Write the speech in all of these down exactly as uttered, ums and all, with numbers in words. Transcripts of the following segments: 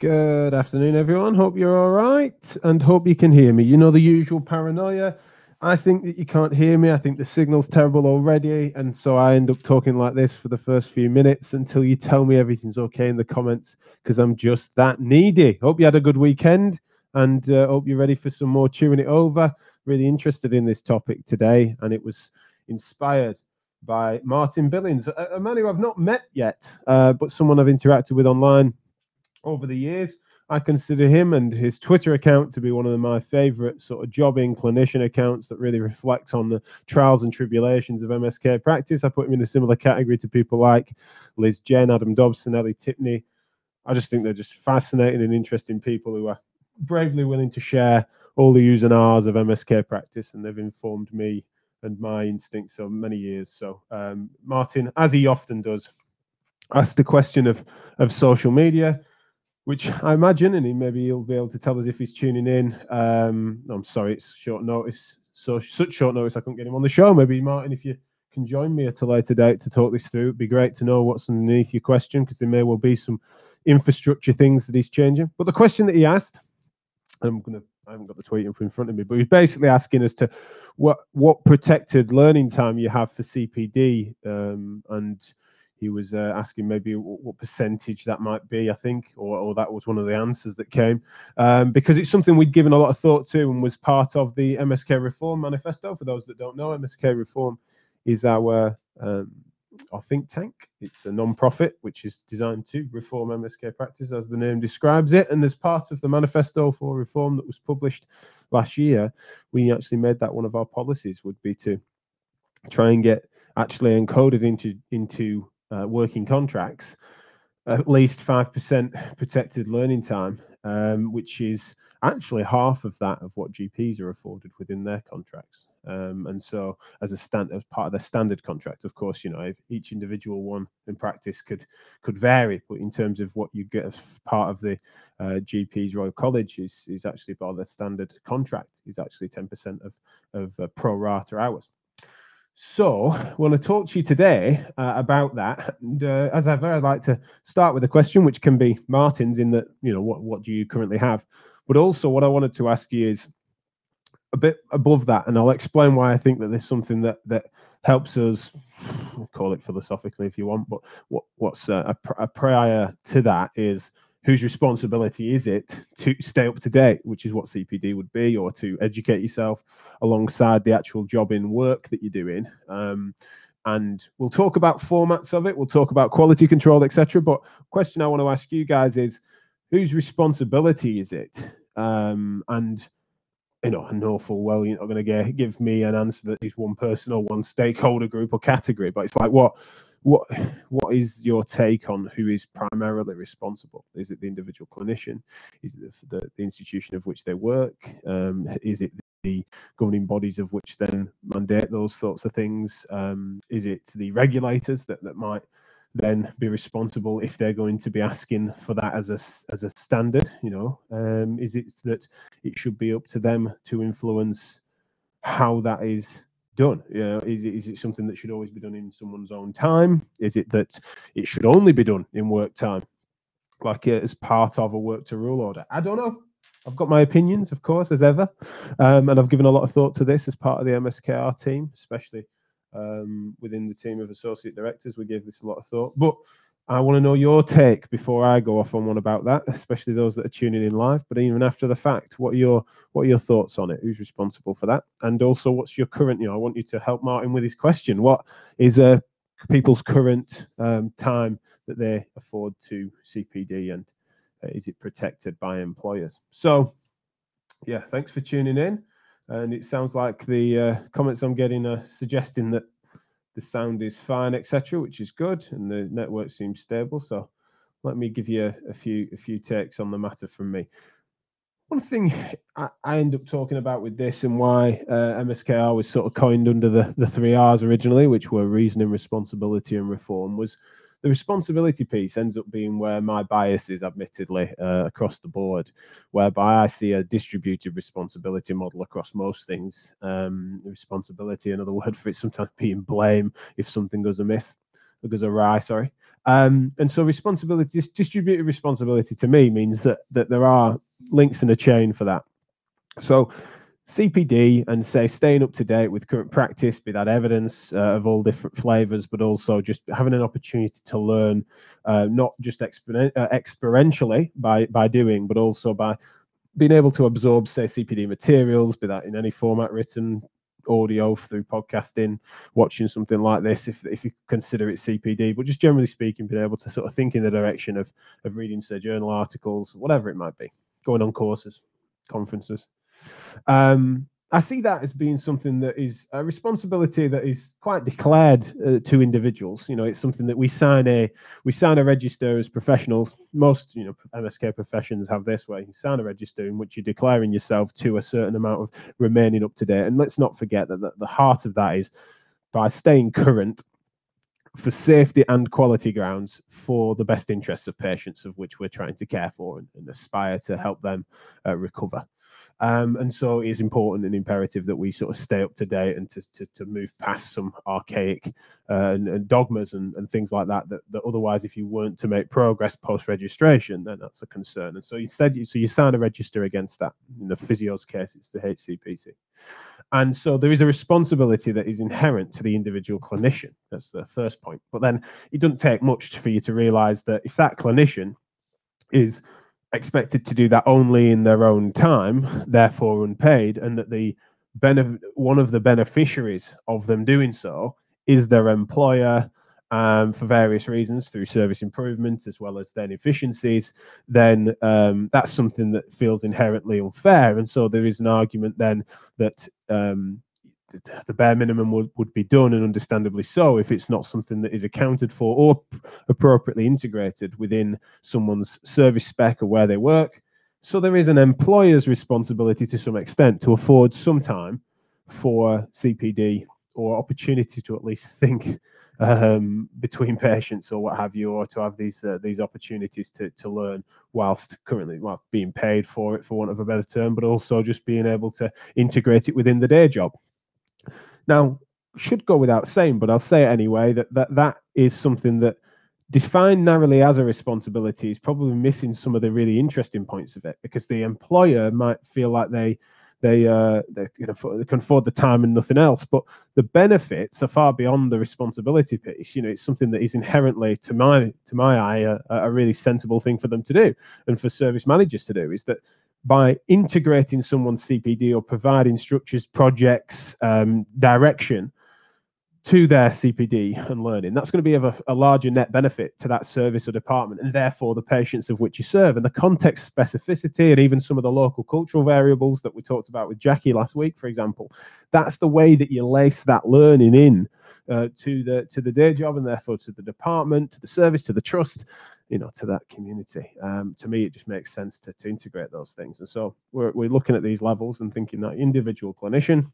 Good afternoon, everyone. Hope you're all right and hope you can hear me. You know the usual paranoia. I think that you can't hear me. I think the signal's terrible already. And so I end up talking like this for the first few minutes until you tell me everything's okay in the comments, because I'm just that needy. Hope you had a good weekend and uh, hope you're ready for some more chewing it over. Really interested in this topic today. And it was inspired by Martin Billings, a, a man who I've not met yet, uh, but someone I've interacted with online over the years. I consider him and his Twitter account to be one of my favorite sort of jobbing clinician accounts that really reflects on the trials and tribulations of M S K practice. I put him in a similar category to people like Liz Jen, Adam Dobson, Ellie Tipney. I just think they're just fascinating and interesting people who are bravely willing to share all the U's and R's of M S K practice, and they've informed me and my instincts over many years. So um, Martin, as he often does, asked the question of, of social media, which I imagine, and he, maybe he'll be able to tell us if he's tuning in. Um, I'm sorry, it's short notice. So such short notice, I couldn't get him on the show. Maybe, Martin, if you can join me at a later date to talk this through, it'd be great to know what's underneath your question, because there may well be some infrastructure things that he's changing. But the question that he asked, I'm gonna, I haven't got the tweet in front of me, but he's basically asking as to what what protected learning time you have for C P D, um, and he was uh, asking maybe what percentage that might be, I think, or, or that was one of the answers that came, um, because it's something we'd given a lot of thought to and was part of the M S K Reform Manifesto. For those that don't know, M S K Reform is our, um, our think tank. It's a non-profit which is designed to reform M S K practice, as the name describes it. And as part of the Manifesto for Reform that was published last year, we actually made that one of our policies would be to try and get actually encoded into into Uh, working contracts, at least five percent protected learning time, um, which is actually half of that of what G Ps are afforded within their contracts. Um, and so as a stand, as part of the standard contract, of course, you know, if each individual one in practice could could vary, but in terms of what you get as part of the uh, G Ps Royal College is, is actually part of the standard contract is actually ten percent of, of uh, pro rata hours. So I want to talk to you today uh, about that. And uh, as ever, I'd like to start with a question, which can be Martin's in that, you know, what, what do you currently have? But also what I wanted to ask you is a bit above that. And I'll explain why I think that there's something that, that helps us, we'll call it philosophically if you want, but what, what's a, a prior to that is whose responsibility is it to stay up to date, which is what C P D would be, or to educate yourself alongside the actual job in work that you're doing. Um, and we'll talk about formats of it. We'll talk about quality control, et cetera. But question I want to ask you guys is, whose responsibility is it? Um, and, you know, I know full well you're not going to give me an answer that is one person or one stakeholder group or category, but it's like, what? What what is your take on who is primarily responsible? Is it the individual clinician? Is it the, the institution of which they work? Um, is it the governing bodies of which then mandate those sorts of things? Um, is it the regulators that, that might then be responsible if they're going to be asking for that as a, as a standard? You know, um, is it that it should be up to them to influence how that is done? You know, is it, is it something that should always be done in someone's own time? Is it that it should only be done in work time, like uh, as part of a work to rule order? I don't know. I've got my opinions, of course, as ever, um, and I've given a lot of thought to this as part of the M S K R team, especially um, within the team of associate directors. We gave this a lot of thought, but I want to know your take before I go off on one about that, especially those that are tuning in live, but even after the fact, what are your, what are your thoughts on it? Who's responsible for that? And also, what's your current, you know, I want you to help Martin with his question. What is uh, people's current um, time that they afford to C P D, and uh, is it protected by employers? So, yeah, thanks for tuning in. And it sounds like the uh, comments I'm getting are suggesting that the sound is fine, et cetera, which is good, and the network seems stable. So, let me give you a, a few a few takes on the matter from me. One thing I, I end up talking about with this, and why uh, M S K R was sort of coined under the the three R's originally, which were reasoning, responsibility, and reform, was the responsibility piece ends up being where my bias is, admittedly, uh, across the board, whereby I see a distributed responsibility model across most things. Um, responsibility, another word for it, sometimes being blame if something goes amiss, goes awry, sorry. Um, and so responsibility, distributed responsibility to me means that, that there are links in a chain for that. So C P D and say staying up to date with current practice, be that evidence uh, of all different flavors, but also just having an opportunity to learn, uh, not just exper uh, experientially by, by doing, but also by being able to absorb, say, C P D materials, be that in any format, written, audio, through podcasting, watching something like this, if, if you consider it C P D, but just generally speaking, being able to sort of think in the direction of, of reading, say, journal articles, whatever it might be, going on courses, conferences. Um, I see that as being something that is a responsibility that is quite declared uh, to individuals. You know, it's something that we sign a we sign a register as professionals. Most, you know, M S K professions have this way: you sign a register in which you're declaring yourself to a certain amount of remaining up to date. And let's not forget that the, the heart of that is by staying current for safety and quality grounds for the best interests of patients of which we're trying to care for and, and aspire to help them uh, recover. Um, and so it is important and imperative that we sort of stay up to date and to, to, to move past some archaic uh, and, and dogmas and, and things like that, that, that otherwise, if you weren't to make progress post-registration, then that's a concern. And so instead, you, so you sign a register against that. In the physio's case, it's the H C P C. And so there is a responsibility that is inherent to the individual clinician. That's the first point. But then it doesn't take much for you to realise that if that clinician is expected to do that only in their own time, therefore unpaid, and that the benefit, one of the beneficiaries of them doing so is their employer, um, for various reasons, through service improvement as well as then efficiencies, then um, that's something that feels inherently unfair. And so there is an argument then that um, the bare minimum would, would be done, and understandably so, if it's not something that is accounted for or appropriately integrated within someone's service spec or where they work. So there is an employer's responsibility to some extent to afford some time for C P D or opportunity to at least think um, between patients or what have you, or to have these uh, these opportunities to, to learn whilst currently well, being paid for it, for want of a better term, but also just being able to integrate it within the day job. Now, should go without saying, but I'll say it anyway, that, that that is something that, defined narrowly as a responsibility, is probably missing some of the really interesting points of it, because the employer might feel like they they, uh, they, you know, they can afford the time and nothing else, but the benefits are far beyond the responsibility piece. You know, it's something that is inherently, to my to my eye, a, a really sensible thing for them to do, and for service managers to do, is that by integrating someone's C P D or providing structures, projects, um, direction to their C P D and learning, that's going to be of a, a larger net benefit to that service or department, and therefore the patients of which you serve. And the context specificity and even some of the local cultural variables that we talked about with Jackie last week, for example, that's the way that you lace that learning in uh, to the to the day job, and therefore to the department, to the service, to the trust, you know, to that community. Um, to me, it just makes sense to, to integrate those things. And so we're, we're looking at these levels and thinking that individual clinician,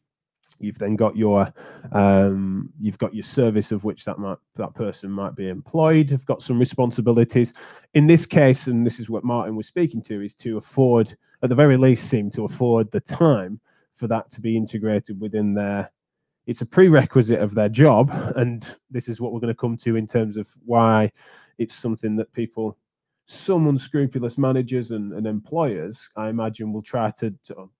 you've then got your, um, you've got your service of which that might, that person might be employed, have got some responsibilities. In this case, and this is what Martin was speaking to, is to afford, at the very least, seem to afford the time for that to be integrated within their, it's a prerequisite of their job. And this is what we're going to come to in terms of why it's something that people, some unscrupulous managers and, and employers, I imagine, will try to, to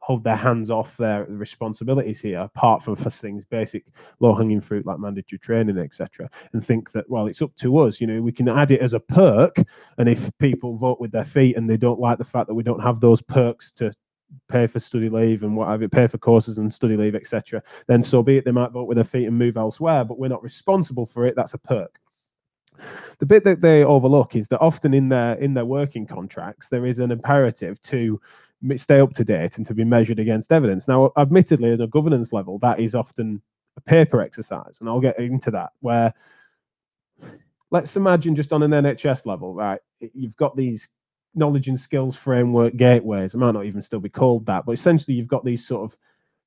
hold their hands off their responsibilities here, apart from for things, basic low-hanging fruit like mandatory training, et cetera, and think that, well, it's up to us. You know, we can add it as a perk, and if people vote with their feet and they don't like the fact that we don't have those perks to pay for study leave and what have you, pay for courses and study leave, et cetera, then so be it. They might vote with their feet and move elsewhere, but we're not responsible for it. That's a perk. The bit that they overlook is that often in their in their working contracts, there is an imperative to stay up to date and to be measured against evidence. Now, admittedly, at a governance level, that is often a paper exercise, and I'll get into that, where let's imagine just on an N H S level, right, you've got these knowledge and skills framework gateways. It might not even still be called that, but essentially you've got these sort of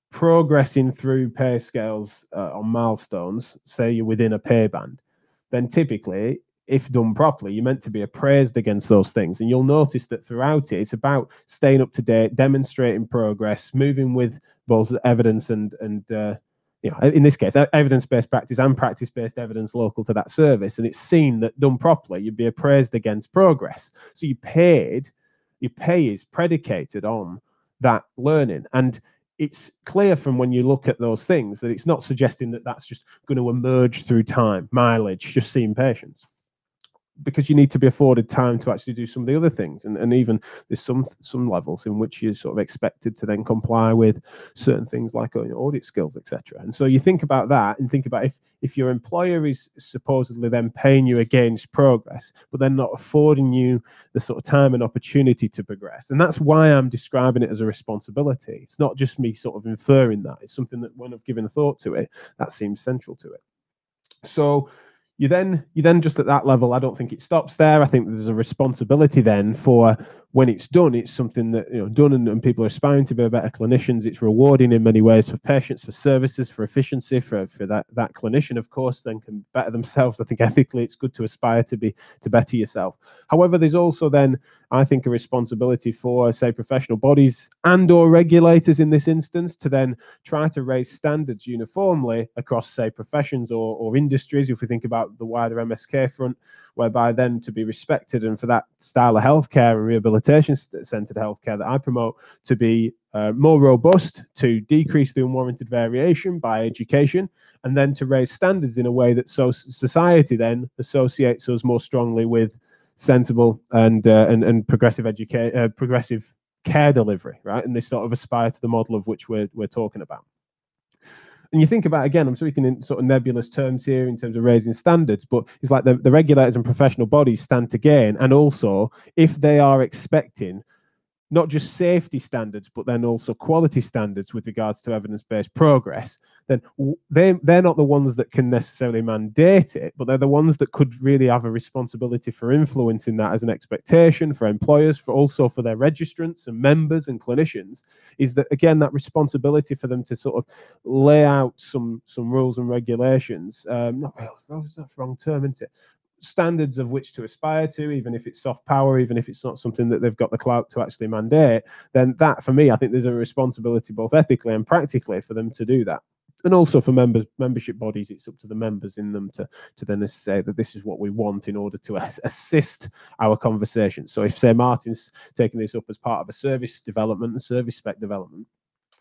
progressing through pay scales uh, on milestones, say you're within a pay band. Then typically, if done properly, you're meant to be appraised against those things. And you'll notice that throughout it, it's about staying up to date, demonstrating progress, moving with both evidence and, and uh, you know, in this case, evidence-based practice and practice-based evidence local to that service. And it's seen that done properly, you'd be appraised against progress. So you paid, your pay is predicated on that learning. And it's clear from when you look at those things that it's not suggesting that that's just going to emerge through time, mileage, just seeing patients, because you need to be afforded time to actually do some of the other things. And, and even there's some some levels in which you're sort of expected to then comply with certain things like audit skills, et cetera. And so you think about that and think about if, if your employer is supposedly then paying you against progress, but they're not affording you the sort of time and opportunity to progress. And that's why I'm describing it as a responsibility. It's not just me sort of inferring that. It's something that when I've given a thought to it, that seems central to it. So You then, you then just at that level, I don't think it stops there. I think there's a responsibility then for when it's done, it's something that, you know, done and, and people are aspiring to be better clinicians. It's rewarding in many ways for patients, for services, for efficiency, for, for that, that clinician, of course, then can better themselves. I think ethically it's good to aspire to be to better yourself. However, there's also then, I think, a responsibility for, say, professional bodies and or regulators in this instance to then try to raise standards uniformly across, say, professions or, or industries, if we think about the wider M S K front, whereby then to be respected and for that style of healthcare and rehabilitation-centered healthcare that I promote to be uh, more robust, to decrease the unwarranted variation by education, and then to raise standards in a way that so society then associates us more strongly with sensible and uh, and, and progressive educate uh, progressive care delivery, right? And they sort of aspire to the model of which we're, we're talking about. And you think about, again, I'm speaking in sort of nebulous terms here in terms of raising standards, but it's like the, the regulators and professional bodies stand to gain. And also, if they are expecting not just safety standards, but then also quality standards with regards to evidence-based progress, then they, they're not the ones that can necessarily mandate it, but they're the ones that could really have a responsibility for influencing that as an expectation for employers, for also for their registrants and members and clinicians, is that, again, that responsibility for them to sort of lay out some, some rules and regulations, um, not rules, that's the wrong term, isn't it? Standards of which to aspire to, even if it's soft power, even if it's not something that they've got the clout to actually mandate, then that, for me, I think there's a responsibility both ethically and practically for them to do that. And also for members, membership bodies, it's up to the members in them to, to then say that this is what we want in order to as assist our conversation. So if, say, Martin's taking this up as part of a service development and service spec development,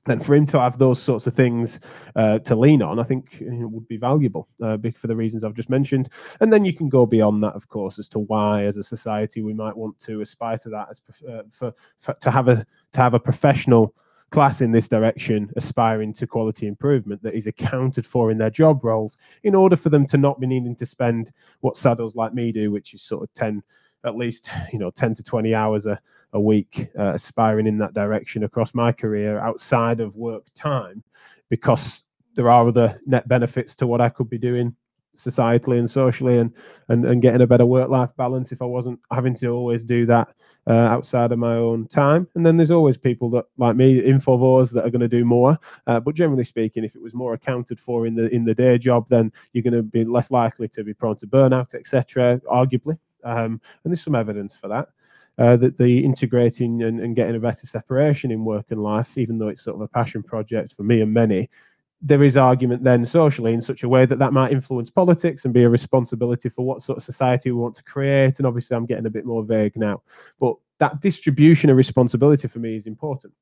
then for him to have those sorts of things uh, to lean on, I think, you know, would be valuable uh, for the reasons I've just mentioned. And then you can go beyond that, of course, as to why, as a society, we might want to aspire to that, as uh, for, for to have a to have a professional class in this direction aspiring to quality improvement that is accounted for in their job roles, in order for them to not be needing to spend what saddles like me do, which is sort of ten, at least, you know, ten to twenty hours a. a week uh, aspiring in that direction across my career outside of work time, because there are other net benefits to what I could be doing societally and socially, and and, and getting a better work-life balance if I wasn't having to always do that uh, outside of my own time. And then there's always people that, like me, infovores, that are going to do more, uh, but generally speaking, if it was more accounted for in the in the day job, then you're going to be less likely to be prone to burnout, etc., arguably, um, and there's some evidence for that. Uh, that the integrating and, and getting a better separation in work and life, even though it's sort of a passion project for me and many, there is argument then socially in such a way that that might influence politics and be a responsibility for what sort of society we want to create. And obviously I'm getting a bit more vague now, but that distribution of responsibility for me is important.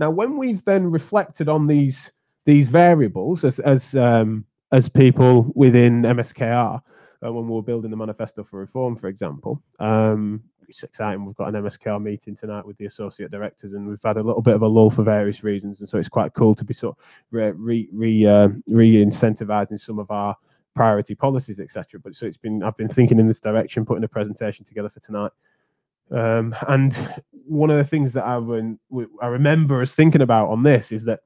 Now, when we've then reflected on these these variables as, as, um, as people within M S K R, uh, when we were building the Manifesto for Reform, for example, um, it's exciting. We've got an M S K R meeting tonight with the associate directors, and we've had a little bit of a lull for various reasons, and so it's quite cool to be sort of re re, re, uh, re incentivizing some of our priority policies, et cetera. But so it's been, I've been thinking in this direction, putting a presentation together for tonight. Um, and one of the things that I when I remember us thinking about on this is that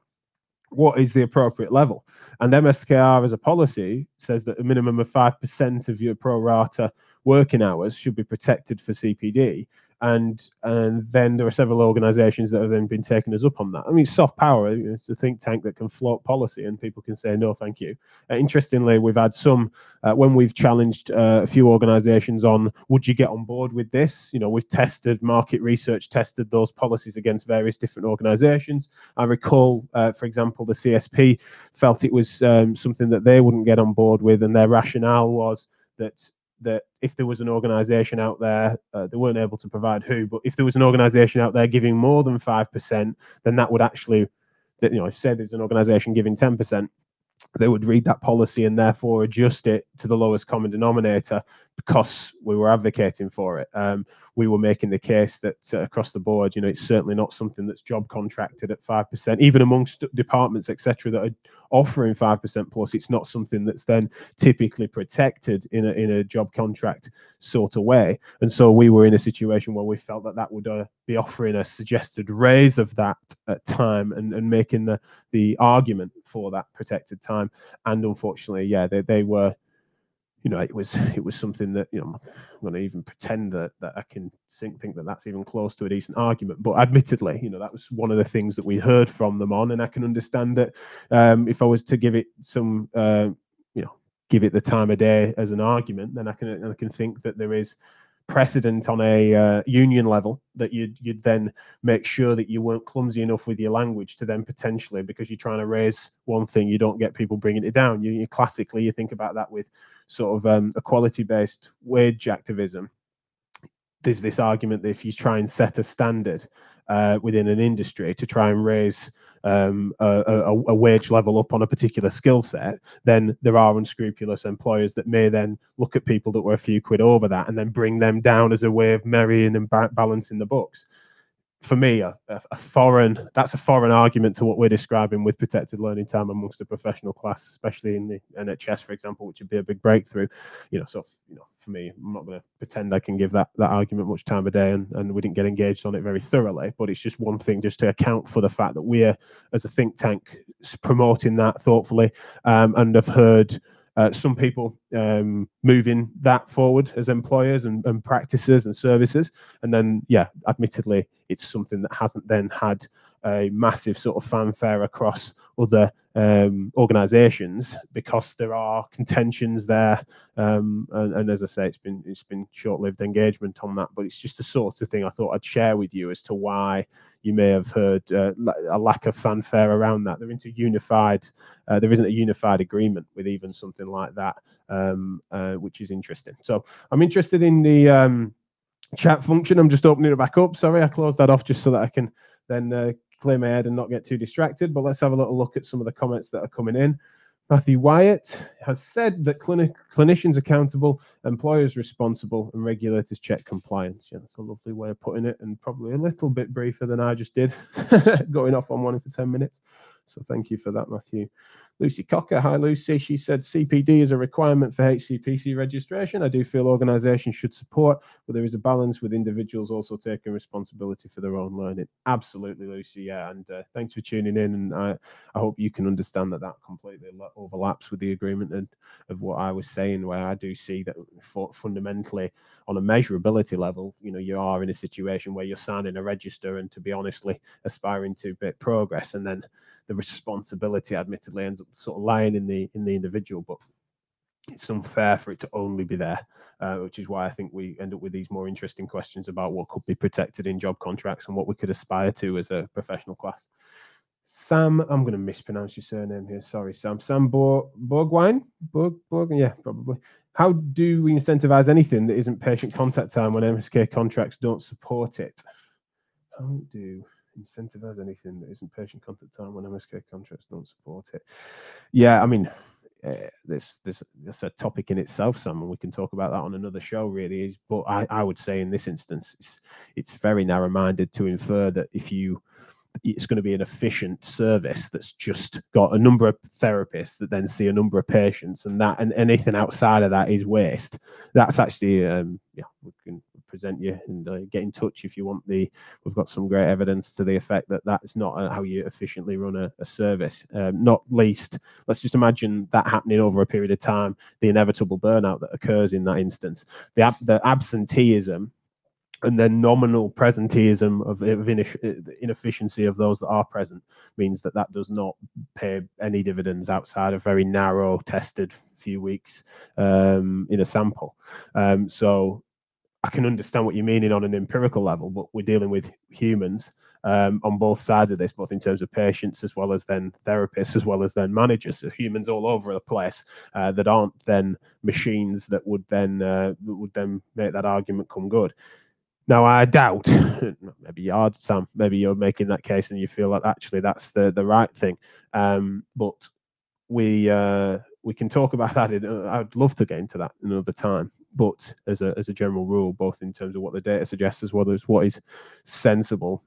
what is the appropriate level? And M S K R as a policy says that a minimum of five percent of your pro rata working hours should be protected for C P D, And and then there are several organisations that have then been taking us up on that. I mean, soft power, it's a think tank that can float policy and people can say, no, thank you. Uh, interestingly, we've had some, uh, when we've challenged uh, a few organisations on, would you get on board with this? You know, we've tested market research, tested those policies against various different organisations. I recall, uh, for example, the C S P felt it was um, something that they wouldn't get on board with, and their rationale was that that if there was an organisation out there, uh, they weren't able to provide who, but if there was an organisation out there giving more than five percent, then that would actually, you know, if say there's an organisation giving ten percent, they would read that policy and therefore adjust it to the lowest common denominator because we were advocating for it. Um, we were making the case that uh, across the board, you know, it's certainly not something that's job contracted at five percent, even amongst departments, et cetera, that are offering five percent plus. It's not something that's then typically protected in a, in a job contract sort of way. And so we were in a situation where we felt that that would uh, be offering a suggested raise of that at time and, and making the, the argument for that protected time. And unfortunately, yeah, they, they were, you know, it was it was something that, you know, I'm going to even pretend that, that I can think, think that that's even close to a decent argument. But admittedly, you know, that was one of the things that we heard from them on. And I can understand that um, if I was to give it some, uh, you know, give it the time of day as an argument, then I can I can think that there is precedent on a uh, union level that you'd, you'd then make sure that you weren't clumsy enough with your language to then potentially, because you're trying to raise one thing, you don't get people bringing it down. You, you classically, you think about that with sort of um, equality-based wage activism. There's this argument that if you try and set a standard uh, within an industry to try and raise um, a, a, a wage level up on a particular skill set, then there are unscrupulous employers that may then look at people that were a few quid over that and then bring them down as a way of marrying and ba balancing the books. For me, a, a foreign, that's a foreign argument to what we're describing with protected learning time amongst the professional class, especially in the N H S, for example, which would be a big breakthrough. You know, so, you know, for me, I'm not going to pretend I can give that, that argument much time of day, and, and we didn't get engaged on it very thoroughly, but it's just one thing just to account for the fact that we're, as a think tank, promoting that thoughtfully, um, and have heard Uh, some people um, moving that forward as employers and, and practices and services. And then, yeah, admittedly, it's something that hasn't then had a massive sort of fanfare across other um, organisations because there are contentions there. Um, and, and as I say, it's been, it's been short-lived engagement on that. But it's just the sort of thing I thought I'd share with you as to why you may have heard uh, a lack of fanfare around that. They're into unified, uh, there isn't a unified agreement with even something like that, um, uh, which is interesting. So I'm interested in the um, chat function. I'm just opening it back up. Sorry, I closed that off just so that I can then uh, clear my head and not get too distracted. But let's have a little look at some of the comments that are coming in. Matthew Wyatt has said that clinic, clinicians accountable, employers responsible, and regulators check compliance. Yeah, that's a lovely way of putting it, and probably a little bit briefer than I just did, going off on one for ten minutes. So thank you for that, Matthew. Lucy Cocker, hi Lucy. She said C P D is a requirement for H C P C registration. I do feel organisations should support, but there is a balance with individuals also taking responsibility for their own learning. Absolutely, Lucy. Yeah, and uh, thanks for tuning in. And I, I hope you can understand that that completely overlaps with the agreement and of what I was saying, where I do see that for, fundamentally on a measurability level, you know, you are in a situation where you're signing a register and, to be honestly, aspiring to make progress, and then the responsibility admittedly ends up sort of lying in the in the individual, but it's unfair for it to only be there, uh, which is why I think we end up with these more interesting questions about what could be protected in job contracts and what we could aspire to as a professional class. Sam, I'm going to mispronounce your surname here. Sorry, Sam. Sam Bo Borgwine? Borg, Borg, yeah, probably. How do we incentivize anything that isn't patient contact time when M S K contracts don't support it? How do incentivize anything that isn't patient contact time when M S K contracts don't support it? Yeah, I mean, uh, this this that's a topic in itself, Sam, and we can talk about that on another show, really. But I, I would say in this instance, it's, it's very narrow-minded to infer that if you, it's going to be an efficient service that's just got a number of therapists that then see a number of patients, and that and anything outside of that is waste. That's actually, um, yeah, we can present you and uh, get in touch if you want. The we've got some great evidence to the effect that that's not uh, how you efficiently run a, a service. Um, not least, let's just imagine that happening over a period of time, the inevitable burnout that occurs in that instance, the, ab the absenteeism and then nominal presenteeism of, of inefficiency of those that are present means that that does not pay any dividends outside of very narrow tested few weeks um, in a sample. Um, so I can understand what you mean on an empirical level, but we're dealing with humans um, on both sides of this, both in terms of patients as well as then therapists, as well as then managers. So humans all over the place uh, that aren't then machines that would then uh, would then make that argument come good. Now, I doubt, maybe you are, Sam, maybe you're making that case and you feel like actually that's the, the right thing. Um, but we uh, we can talk about that. In, uh, I'd love to get into that another time. But as a, as a general rule, both in terms of what the data suggests as well as what is sensible,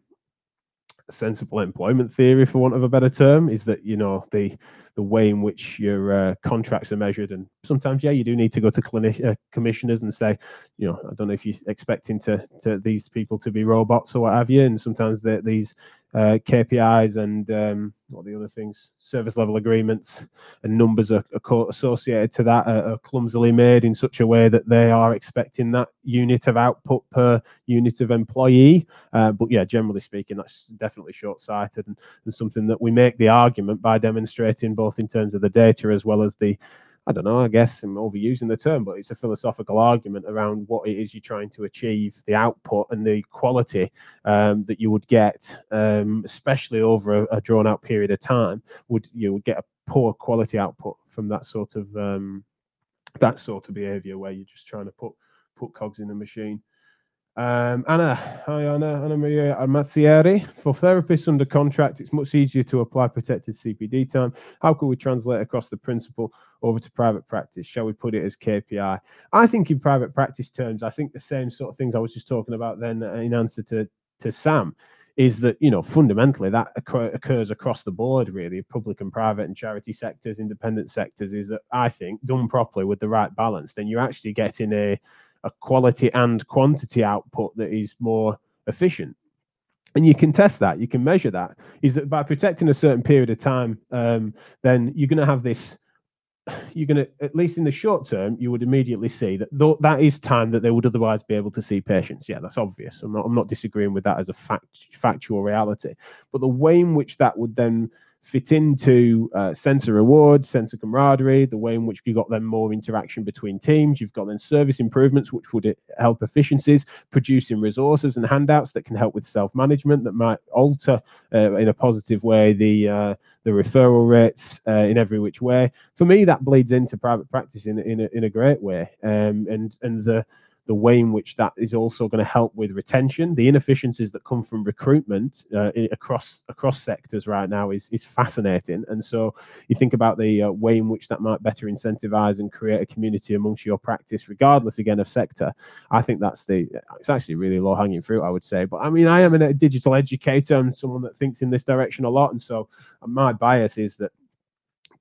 sensible employment theory, for want of a better term, is that, you know, the the way in which your uh, contracts are measured, and sometimes, yeah, you do need to go to clinic, uh, commissioners and say, you know, I don't know if you're expecting to, to these people to be robots or what have you, and sometimes these uh, K P Is and um, what the other things, service level agreements and numbers are, are associated to that are, are clumsily made in such a way that they are expecting that unit of output per unit of employee. Uh, but yeah, generally speaking, that's definitely short-sighted and, and something that we make the argument by demonstrating both in terms of the data as well as the, I don't know, I guess I'm overusing the term, but it's a philosophical argument around what it is you're trying to achieve, the output and the quality um, that you would get, um, especially over a, a drawn-out period of time, would you would get a poor quality output from that sort of um, that sort of behaviour where you're just trying to put put cogs in the machine. Um, Anna, hi Anna, Anna Maria Mazzieri. For therapists under contract, it's much easier to apply protected C P D time. How could we translate across the principle over to private practice? Shall we put it as K P I? I think in private practice terms, I think the same sort of things I was just talking about then in answer to, to Sam, is that, you know, fundamentally that occurs across the board, really, public and private and charity sectors, independent sectors, is that I think done properly with the right balance, then you're actually getting a a quality and quantity output that is more efficient. And you can test that, you can measure that, is that by protecting a certain period of time, um, then you're going to have this, you're going to, at least in the short term, you would immediately see that th that is time that they would otherwise be able to see patients. Yeah, that's obvious. I'm not, I'm not disagreeing with that as a fact, factual reality. But the way in which that would then fit into uh, sense of reward, sense of camaraderie, the way in which you got then more interaction between teams, you've got then service improvements, which would help efficiencies, producing resources and handouts that can help with self-management, that might alter uh, in a positive way the uh, the referral rates uh, in every which way. For me, that bleeds into private practice in, in, a, in a great way. Um, and, and the the way in which that is also going to help with retention, the inefficiencies that come from recruitment uh, across across sectors right now is, is fascinating. And so you think about the uh, way in which that might better incentivize and create a community amongst your practice, regardless, again, of sector. I think that's the, it's actually really low-hanging fruit, I would say. But I mean, I am a digital educator and someone that thinks in this direction a lot. And so my bias is that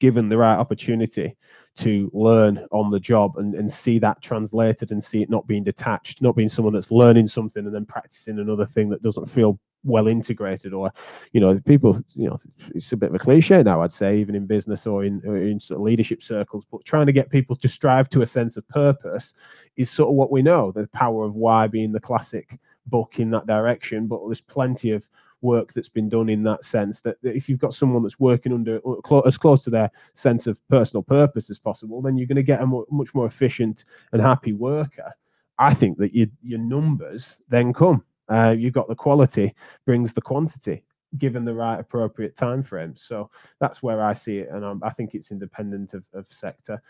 given the right opportunity to learn on the job and, and see that translated and see it not being detached, not being someone that's learning something and then practicing another thing that doesn't feel well integrated, or, you know, people, you know, it's a bit of a cliche now, I'd say, even in business or in, or in sort of leadership circles, but trying to get people to strive to a sense of purpose is sort of what we know, the power of why being the classic book in that direction. But there's plenty of work that's been done in that sense that, that if you've got someone that's working under close, as close to their sense of personal purpose as possible, then you're going to get a more, much more efficient and happy worker. I think that your, your numbers then come. Uh, you've got the quality brings the quantity, given the right appropriate time frame. So that's where I see it, and I'm, I think it's independent of, of sector.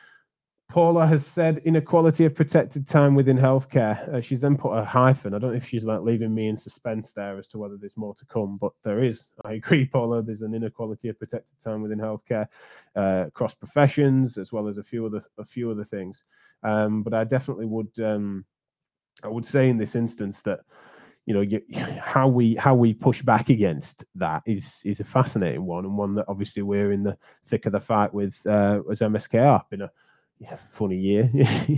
Paula has said inequality of protected time within healthcare. Uh, she's then put a hyphen. I don't know if she's like leaving me in suspense there as to whether there's more to come, but there is. I agree, Paula. There's an inequality of protected time within healthcare uh, across professions, as well as a few other a few other things. Um, but I definitely would um, I would say in this instance that, you know, you, how we how we push back against that is is a fascinating one, and one that obviously we're in the thick of the fight with uh, as M S K R in a yeah, funny year.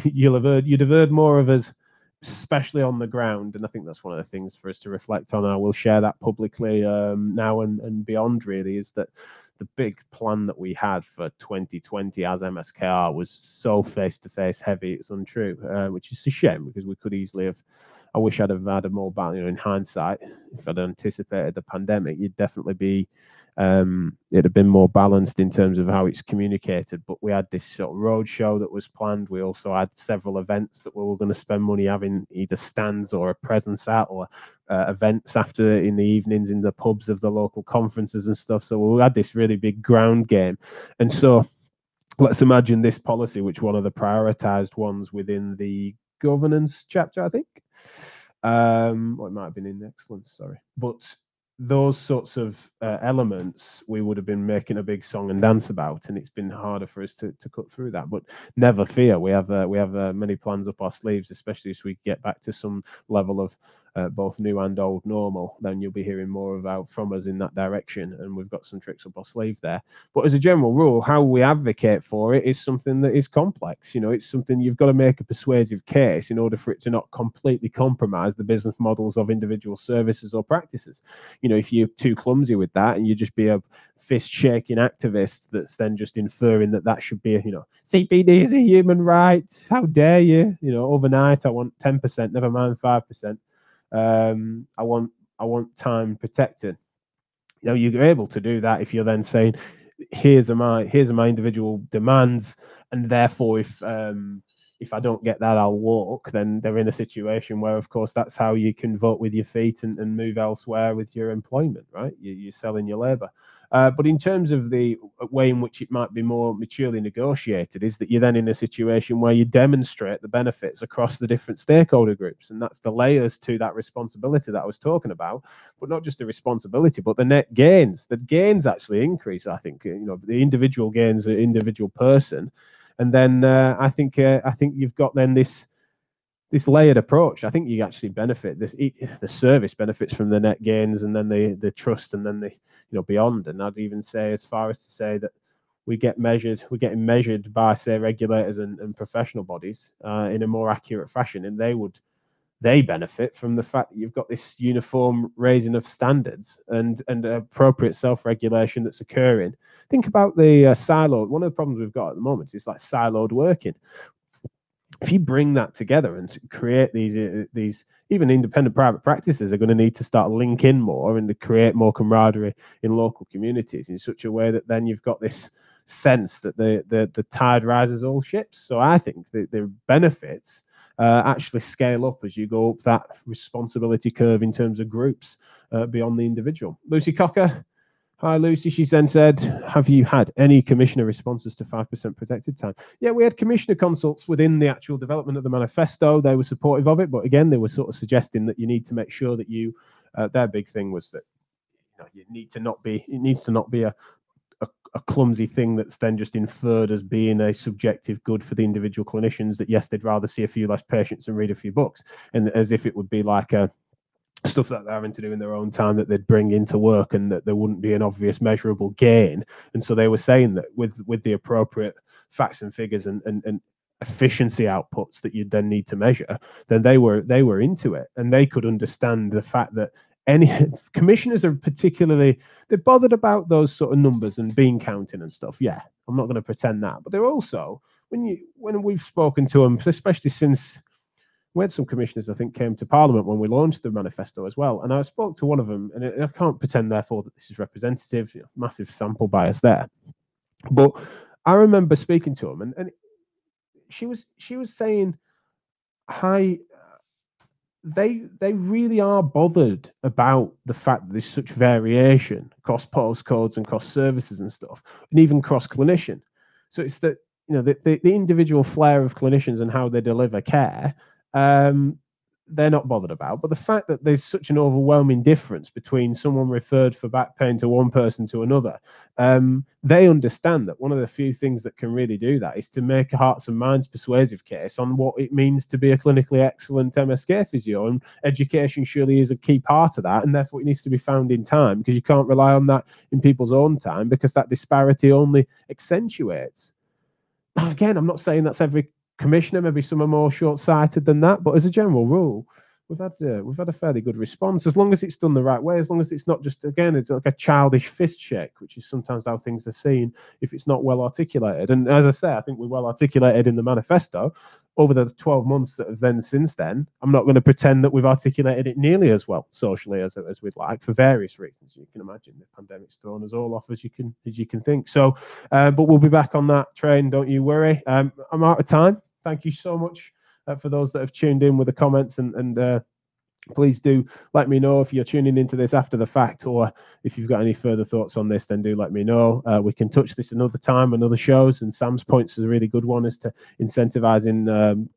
You'll have heard, you'd have heard more of us, especially on the ground, and I think that's one of the things for us to reflect on. I will share that publicly um, now and, and beyond, really, is that the big plan that we had for twenty twenty as M S K R was so face-to-face heavy, it's untrue, uh, which is a shame, because we could easily have I wish I'd have had a more battle, you know, in hindsight. If I'd anticipated the pandemic, you'd definitely be, um, it'd have been more balanced in terms of how it's communicated. But we had this sort of roadshow that was planned. We also had several events that we were going to spend money having, either stands or a presence at, or uh, events after in the evenings in the pubs of the local conferences and stuff. So we had this really big ground game. And so let's imagine this policy, which one of the prioritized ones within the governance chapter, I think. Um, well, it might have been in excellence, sorry. But those sorts of uh, elements we would have been making a big song and dance about, and it's been harder for us to, to cut through that. But never fear, we have uh, we have uh, many plans up our sleeves, especially as we get back to some level of uh, both new and old normal. Then you'll be hearing more about from us in that direction, and we've got some tricks up our sleeve there. But as a general rule, how we advocate for it is something that is complex. You know, it's something you've got to make a persuasive case in order for it to not completely compromise the business models of individual services or practices. You know, if you're too clumsy with that and you just be a fist-shaking activist that's then just inferring that that should be, a, you know, C P D is a human right, how dare you? You know, overnight I want ten percent, never mind five percent. Um, I want I want time protected. You know, you're able to do that if you're then saying, here's a my here's a my individual demands, and therefore if um, if I don't get that, I'll walk. Then they're in a situation where, of course, that's how you can vote with your feet and, and move elsewhere with your employment, right? You, you're selling your labour. Uh, but in terms of the way in which it might be more maturely negotiated is that you're then in a situation where you demonstrate the benefits across the different stakeholder groups. And that's the layers to that responsibility that I was talking about, but not just the responsibility, but the net gains. The gains actually increase, I think, you know, the individual gains of individual person. And then uh, I think uh, I think you've got then this this layered approach. I think you actually benefit, this, the service benefits from the net gains, and then the, the trust, and then the, you know, beyond. And I'd even say as far as to say that we get measured, we're getting measured by, say, regulators and, and professional bodies uh, in a more accurate fashion, and they would they benefit from the fact that you've got this uniform raising of standards and and appropriate self-regulation that's occurring. Think about the uh, siloed. One of the problems we've got at the moment is like siloed working. If you bring that together and create these, uh, these even independent private practices are going to need to start linking more and to create more camaraderie in local communities in such a way that then you've got this sense that the the, the tide rises all ships. So I think the, the benefits uh, actually scale up as you go up that responsibility curve in terms of groups uh, beyond the individual. Lucy Cocker. Hi, Lucy. She then said, have you had any commissioner responses to five percent protected time? Yeah, we had commissioner consults within the actual development of the manifesto. They were supportive of it, but again, they were sort of suggesting that you need to make sure that you, uh, their big thing was that, you know, you need to not be, it needs to not be a, a, a clumsy thing that's then just inferred as being a subjective good for the individual clinicians, that yes, they'd rather see a few less patients and read a few books, and as if it would be like a, stuff that they're having to do in their own time that they'd bring into work, and that there wouldn't be an obvious measurable gain. And so they were saying that with with the appropriate facts and figures and and, and efficiency outputs that you'd then need to measure, then they were they were into it, and they could understand the fact that any commissioners are particularly, they're bothered about those sort of numbers and bean counting and stuff. Yeah, I'm not going to pretend that, but they're also, when you when we've spoken to them, especially since we had some commissioners, I think, came to Parliament when we launched the manifesto as well. And I spoke to one of them, and I can't pretend, therefore, that this is representative, you know, massive sample bias there. But I remember speaking to him, and, and she was she was saying, hi, they, they really are bothered about the fact that there's such variation across postcodes and across services and stuff, and even cross-clinician. So it's that, you know, the, the, the individual flair of clinicians and how they deliver care, Um, they're not bothered about. But the fact that there's such an overwhelming difference between someone referred for back pain to one person to another, um, they understand that one of the few things that can really do that is to make a hearts and minds persuasive case on what it means to be a clinically excellent M S K physio. And education surely is a key part of that, and therefore it needs to be found in time, because you can't rely on that in people's own time, because that disparity only accentuates. Again, I'm not saying that's every commissioner, maybe some are more short-sighted than that, but as a general rule, we've had uh, we've had a fairly good response, as long as it's done the right way, as long as it's not just, again, it's like a childish fist shake, which is sometimes how things are seen if it's not well articulated. And as I say, I think we're well articulated in the manifesto, over the twelve months that have then since then, I'm not going to pretend that we've articulated it nearly as well socially as, as we'd like, for various reasons. You can imagine the pandemic's thrown us all off as you can as you can think. So, uh, but we'll be back on that train, don't you worry. Um, I'm out of time. Thank you so much uh, for those that have tuned in with the comments, and, and uh, please do let me know if you're tuning into this after the fact, or if you've got any further thoughts on this, then do let me know. Uh, we can touch this another time, another shows, and Sam's points is a really good one as to incentivizing um,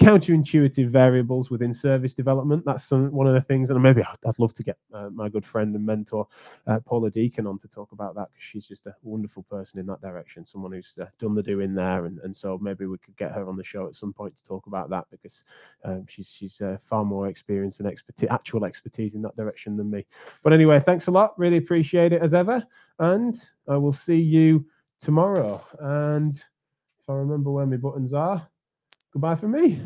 counterintuitive variables within service development. That's some, one of the things, and maybe I'd love to get uh, my good friend and mentor, uh, Paula Deacon, on to talk about that, because she's just a wonderful person in that direction, someone who's uh, done the doing there, and, and so maybe we could get her on the show at some point to talk about that, because um, she's, she's uh, far more experience and expertise, actual expertise in that direction than me. But anyway, thanks a lot. Really appreciate it as ever, and I will see you tomorrow. And if I remember where my buttons are, goodbye from me.